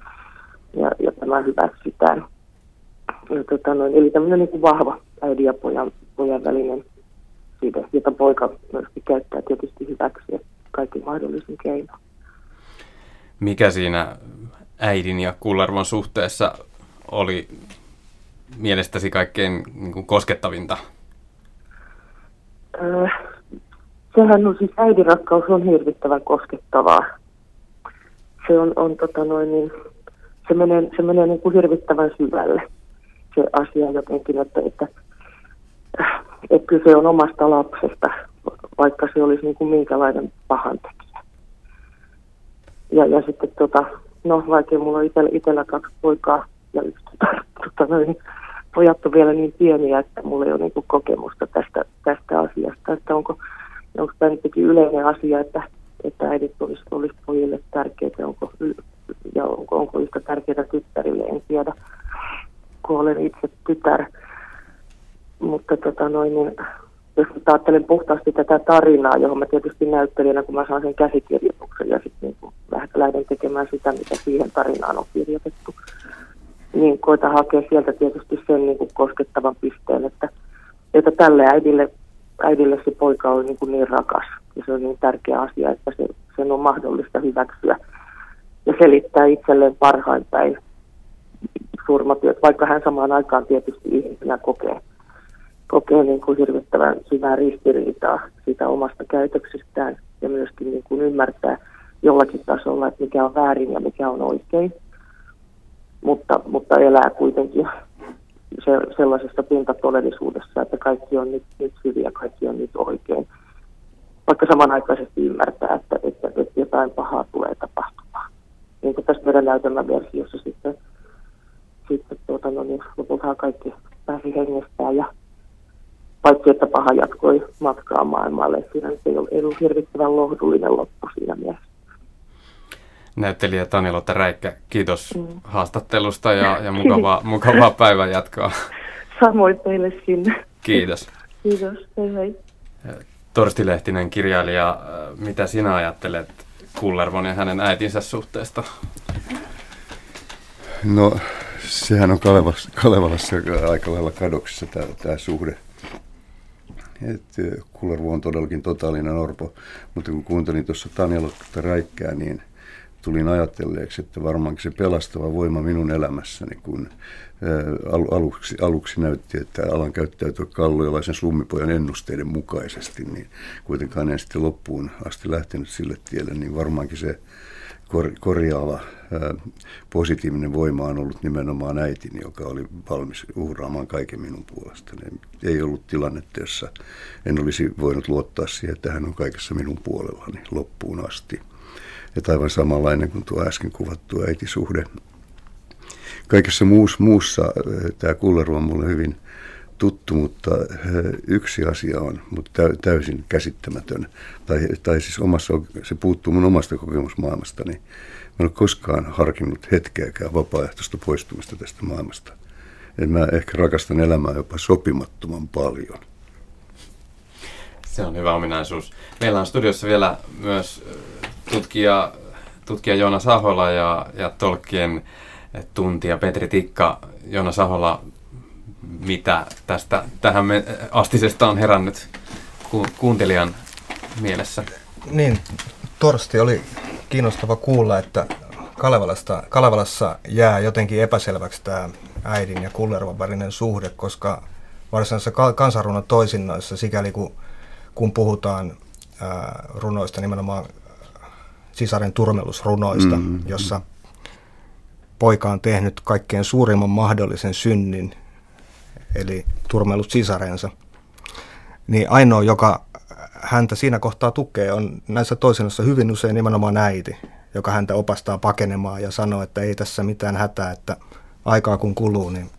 ja, ja tämä hyväksytään. Ja, tota noin, eli tämmöinen niin kuin vahva äidin ja pojan, pojan välinen siitä, jota poika myöskin käyttää tietysti hyväksi, kaikin mahdollisin keinoin. Mikä siinä äidin ja Kullervon suhteessa oli mielestäsi kaikkein niin kuin koskettavinta? sehän on siis äidinrakkaus on hirvittävän koskettavaa. Se on, on tota noin niin, se menee, se menee niin kuin hirvittävän syvälle se asia jotenkin, että, että, että kyse on omasta lapsesta, vaikka se olisi niin kuin minkälainen pahantekijä. Ja, ja sitten tota, no vaikea mulla on itsellä, itsellä kaksi poikaa ja yksi tota noin, pojat on vielä niin pieniä, että mulla ei ole niin kuin kokemusta tästä, tästä asiasta, että onko, onko tämä jotenkin yleinen asia, että että äidit olisi, olisi pojille tärkeitä, onko, ja onko, onko yhtä tärkeää tyttärille, en tiedä, kun olen itse tytär. Mutta tota noin, niin, jos ajattelen puhtaasti tätä tarinaa, johon mä tietysti näyttelijänä, kun mä saan sen käsikirjoituksen ja sitten niin kun lähden tekemään sitä, mitä siihen tarinaan on kirjoitettu, niin koitan hakea sieltä tietysti sen niin kun koskettavan pisteen, että, että tälle äidille, äidille se poika oli niin, niin rakas. Ja se on niin tärkeä asia, että se, sen on mahdollista hyväksyä ja selittää itselleen parhain päin surmatyöt, vaikka hän samaan aikaan tietysti ihmisenä kokee, kokee niin kuin hirvittävän syvää ristiriitaa siitä omasta käytöksestään ja myöskin niin kuin ymmärtää jollakin tasolla, että mikä on väärin ja mikä on oikein, mutta, mutta elää kuitenkin se, sellaisessa pintatodellisuudessa, että kaikki on nyt, nyt hyviä, kaikki on nyt oikein. Vaikka samanaikaisesti ymmärtää, että, että, että jotain pahaa tulee tapahtumaan. Niin kuin tässä meidän näytelmäversiossa sitten, sitten tuota, no niin, lopultahan kaikki pääsi hengestään. Ja paitsi, että paha jatkoi matkaa maailmalle, siinä ei ollut, ei ollut hirvittävän lohdullinen loppu siinä mielessä. Näyttelijä Tanja-Lotta Räikkä, kiitos mm. haastattelusta ja, ja mukavaa, mukavaa päivän jatkoa. Samoin teille sinne. Kiitos. Kiitos, hei hei. Torsti Lehtinen, kirjailija, mitä sinä ajattelet Kullervon ja hänen äitinsä suhteesta? No, sehän on Kalevalassa, Kalevalassa aika lailla kadoksissa tämä, tämä suhde. Et Kullervo on todellakin totaalinen orpo, mutta kun kuuntelin tuossa Tanja-Lotta Räikkää, niin tulin ajatelleeksi, että varmaankin se pelastava voima minun elämässäni, kun aluksi, aluksi näytti, että alan käyttäytyä kalliolaisen slummipojan ennusteiden mukaisesti, niin kuitenkaan en sitten loppuun asti lähtenyt sille tielle, niin varmaankin se kor- korjaava ää, positiivinen voima on ollut nimenomaan äitini, joka oli valmis uhraamaan kaiken minun puolestani. Ei ollut tilannetta, jossa en olisi voinut luottaa siihen, että hän on kaikessa minun puolellani loppuun asti. Ja aivan samanlainen kuin tuo äsken kuvattu äitisuhde. Kaikessa muussa, muussa tämä Kullervo on minulle hyvin tuttu, mutta yksi asia on mutta täysin käsittämätön. Tai, tai siis omassa, se puuttuu mun omasta kokemusmaailmastani. Mä en ole koskaan harkinnut hetkeäkään vapaaehtoista poistumista tästä maailmasta. Et mä ehkä rakastan elämää jopa sopimattoman paljon. Se on hyvä ominaisuus. Meillä on studiossa vielä myös tutkija, tutkija Joonas Ahola ja, ja Tolkien tuntija Petri Tikka. Joonas Ahola, mitä tästä tähän astisesta on herännyt ku, kuuntelijan mielessä? Niin, Torsti oli kiinnostava kuulla, että Kalevalasta, Kalevalassa jää jotenkin epäselväksi tämä äidin ja Kullervon välinen suhde, koska varsinaisessa kansanrunon toisinnoissa, sikäli kun, kun puhutaan ää, runoista nimenomaan sisaren turmelusrunoista, mm, jossa mm. poika on tehnyt kaikkein suurimman mahdollisen synnin, eli turmellut sisarensa, niin ainoa, joka häntä siinä kohtaa tukee, on näissä toisinnoissa hyvin usein nimenomaan äiti, joka häntä opastaa pakenemaan ja sanoo, että ei tässä mitään hätää, että aikaa kun kuluu, niin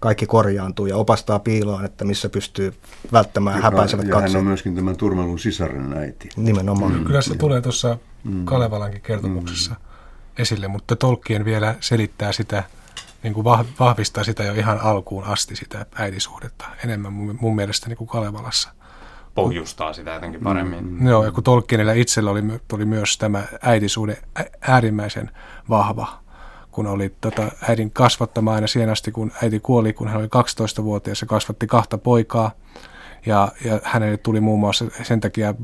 kaikki korjaantuu ja opastaa piiloon, että missä pystyy välttämään Joka, häpäisevät katseet. Ja hän on myöskin tämän turmelun sisaren äiti. Nimenomaan. Mm, Kyllä se niin. tulee tuossa mm. Kalevalankin kertomuksessa mm. esille, mutta Tolkien vielä selittää sitä, niin kuin vahvistaa sitä jo ihan alkuun asti sitä äitisuhdetta enemmän mun mielestä niin kuin Kalevalassa. Pohjustaa sitä jotenkin paremmin. Mm. Joo, ja kun Tolkienilla itsellä oli, oli myös tämä äitisuhde äärimmäisen vahva, kun oli tota, äidin kasvattama aina siihen asti, kun äiti kuoli, kun hän oli kaksitoistavuotias ja kasvatti kahta poikaa. Ja, ja hänelle tuli muun muassa, sen takia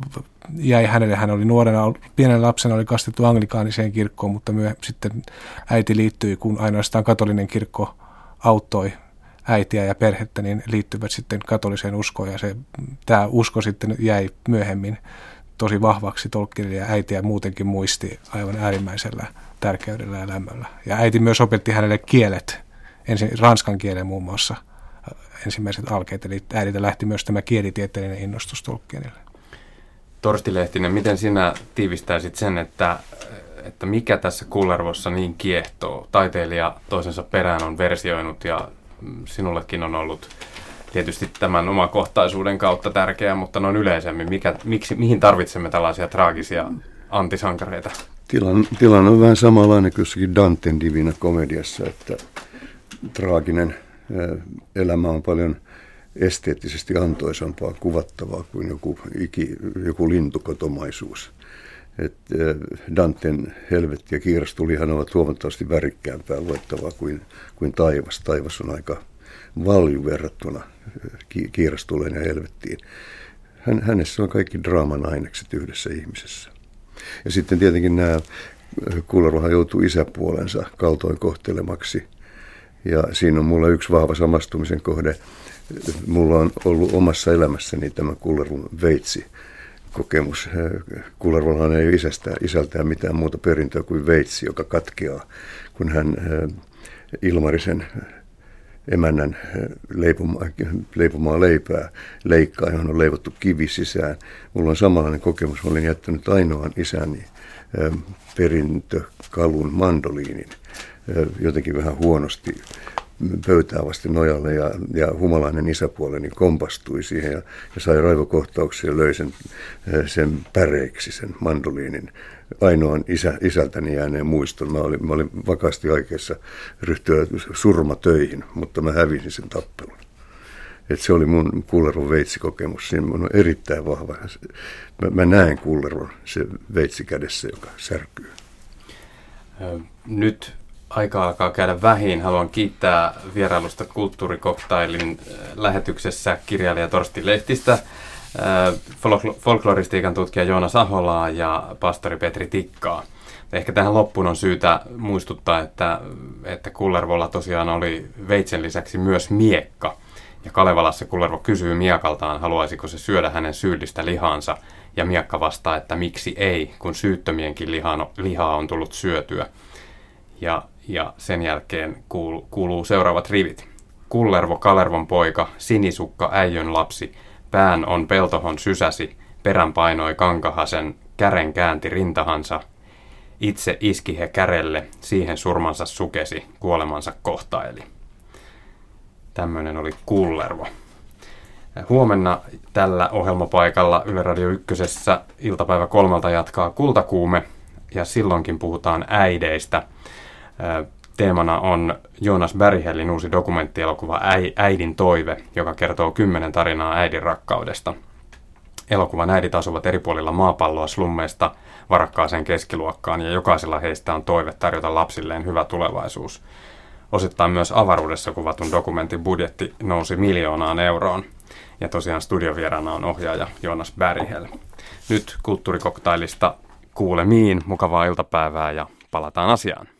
jäi hänelle, hän oli nuorena, pienen lapsena oli kastettu anglikaaniseen kirkkoon, mutta myö, sitten äiti liittyi, kun ainoastaan katolinen kirkko auttoi äitiä ja perhettä, niin liittyvät sitten katoliseen uskoon, ja se, tämä usko sitten jäi myöhemmin tosi vahvaksi Tolkienille, ja äitiä muutenkin muisti aivan äärimmäisellä tärkeydellä ja lämmöllä. Ja äiti myös opetti hänelle kielet, ensin ranskan kielen muun muassa ensimmäiset alkeet, eli äidiltä lähti myös tämä kielitieteellinen innostus Tolkienille. Torsti Lehtinen, miten sinä tiivistäisit sen, että, että mikä tässä Kullervossa niin kiehtoo? Taiteilija toisensa perään on versioinut, ja sinullekin on ollut tietysti tämän omakohtaisuuden kautta tärkeää, mutta noin yleisemmin. Mikä, miksi, mihin tarvitsemme tällaisia traagisia antisankareita? Tilanne, tilanne on vähän samanlainen kuin jossakin Danten Divina Comediassa, että traaginen elämä on paljon esteettisesti antoisampaa kuvattavaa kuin joku, iki, joku lintukotomaisuus. Et Danten helvetti ja kiirastulihan ovat huomattavasti värikkäämpää luettavaa kuin, kuin taivas. Taivas on aika valju verrattuna kiirastuleen ja helvettiin. Hän, hänessä on kaikki draaman ainekset yhdessä ihmisessä. Ja sitten tietenkin nämä Kullervohan joutuu isäpuolensa kaltoin kohtelemaksi. Ja siinä on mulla yksi vahva samastumisen kohde. Mulla on ollut omassa elämässäni tämä Kullervon veitsi kokemus. Kullervollahan ei isästä, isältään mitään muuta perintöä kuin veitsi, joka katkeaa, kun hän Ilmarisen emännän leipomaa, leipomaa leipää leikkaa, johon on leivottu kivi sisään. Mulla on samanlainen kokemus. Mä olin jättänyt ainoan isäni perintökalun mandoliinin jotenkin vähän huonosti pöytää vasti nojalle, ja, ja humalainen isäpuoleni kompastui siihen ja, ja sai raivokohtauksia ja löi sen, sen päreiksi, sen mandoliinin, ainoan isä, isältäni jääneen muiston. Mä olin, mä olin vakaasti aikeessa ryhtyä surmatöihin, mutta mä hävisin sen tappelun. Et se oli mun Kullervon veitsikokemus. Siinä mun on erittäin vahva. Mä, mä näen Kullervon, se veitsi kädessä, joka särkyy. Nyt aika alkaa käydä vähin. Haluan kiittää vierailusta Kulttuurikoktailin lähetyksessä kirjailija Torsti Lehtistä, folkloristiikan tutkija Joonas Aholaa ja pastori Petri Tikkaa. Ehkä tähän loppuun on syytä muistuttaa, että, että Kullervolla tosiaan oli veitsen lisäksi myös miekka. Ja Kalevalassa Kullervo kysyy miekaltaan, haluaisiko se syödä hänen syyllistä lihaansa. Ja miekka vastaa, että miksi ei, kun syyttömienkin lihaa on tullut syötyä. Ja, ja sen jälkeen kuuluu, kuuluu seuraavat rivit. Kullervo, Kalervon poika, sinisukka, äijön lapsi, pään on peltohon sysäsi, perän painoi kankahasen, kären käänti rintahansa. Itse iski he kärelle, siihen surmansa sukesi, kuolemansa kohtaili. Tämmöinen oli Kullervo. Huomenna tällä ohjelmapaikalla Yle Radio Ykkösessä iltapäivä kolmelta jatkaa Kultakuume, ja silloinkin puhutaan äideistä. Teemana on Joonas Berghellin uusi dokumenttielokuva Äidin toive, joka kertoo kymmenen tarinaa äidin rakkaudesta. Elokuvan äidit asuvat eri puolilla maapalloa slummeista varakkaaseen keskiluokkaan, ja jokaisella heistä on toive tarjota lapsilleen hyvä tulevaisuus. Osittain myös avaruudessa kuvatun dokumentin budjetti nousi miljoonaan euroon. Ja tosiaan studiovieraana on ohjaaja Joonas Berghell. Nyt Kulttuurikoktailista kuulemiin, mukavaa iltapäivää ja palataan asiaan.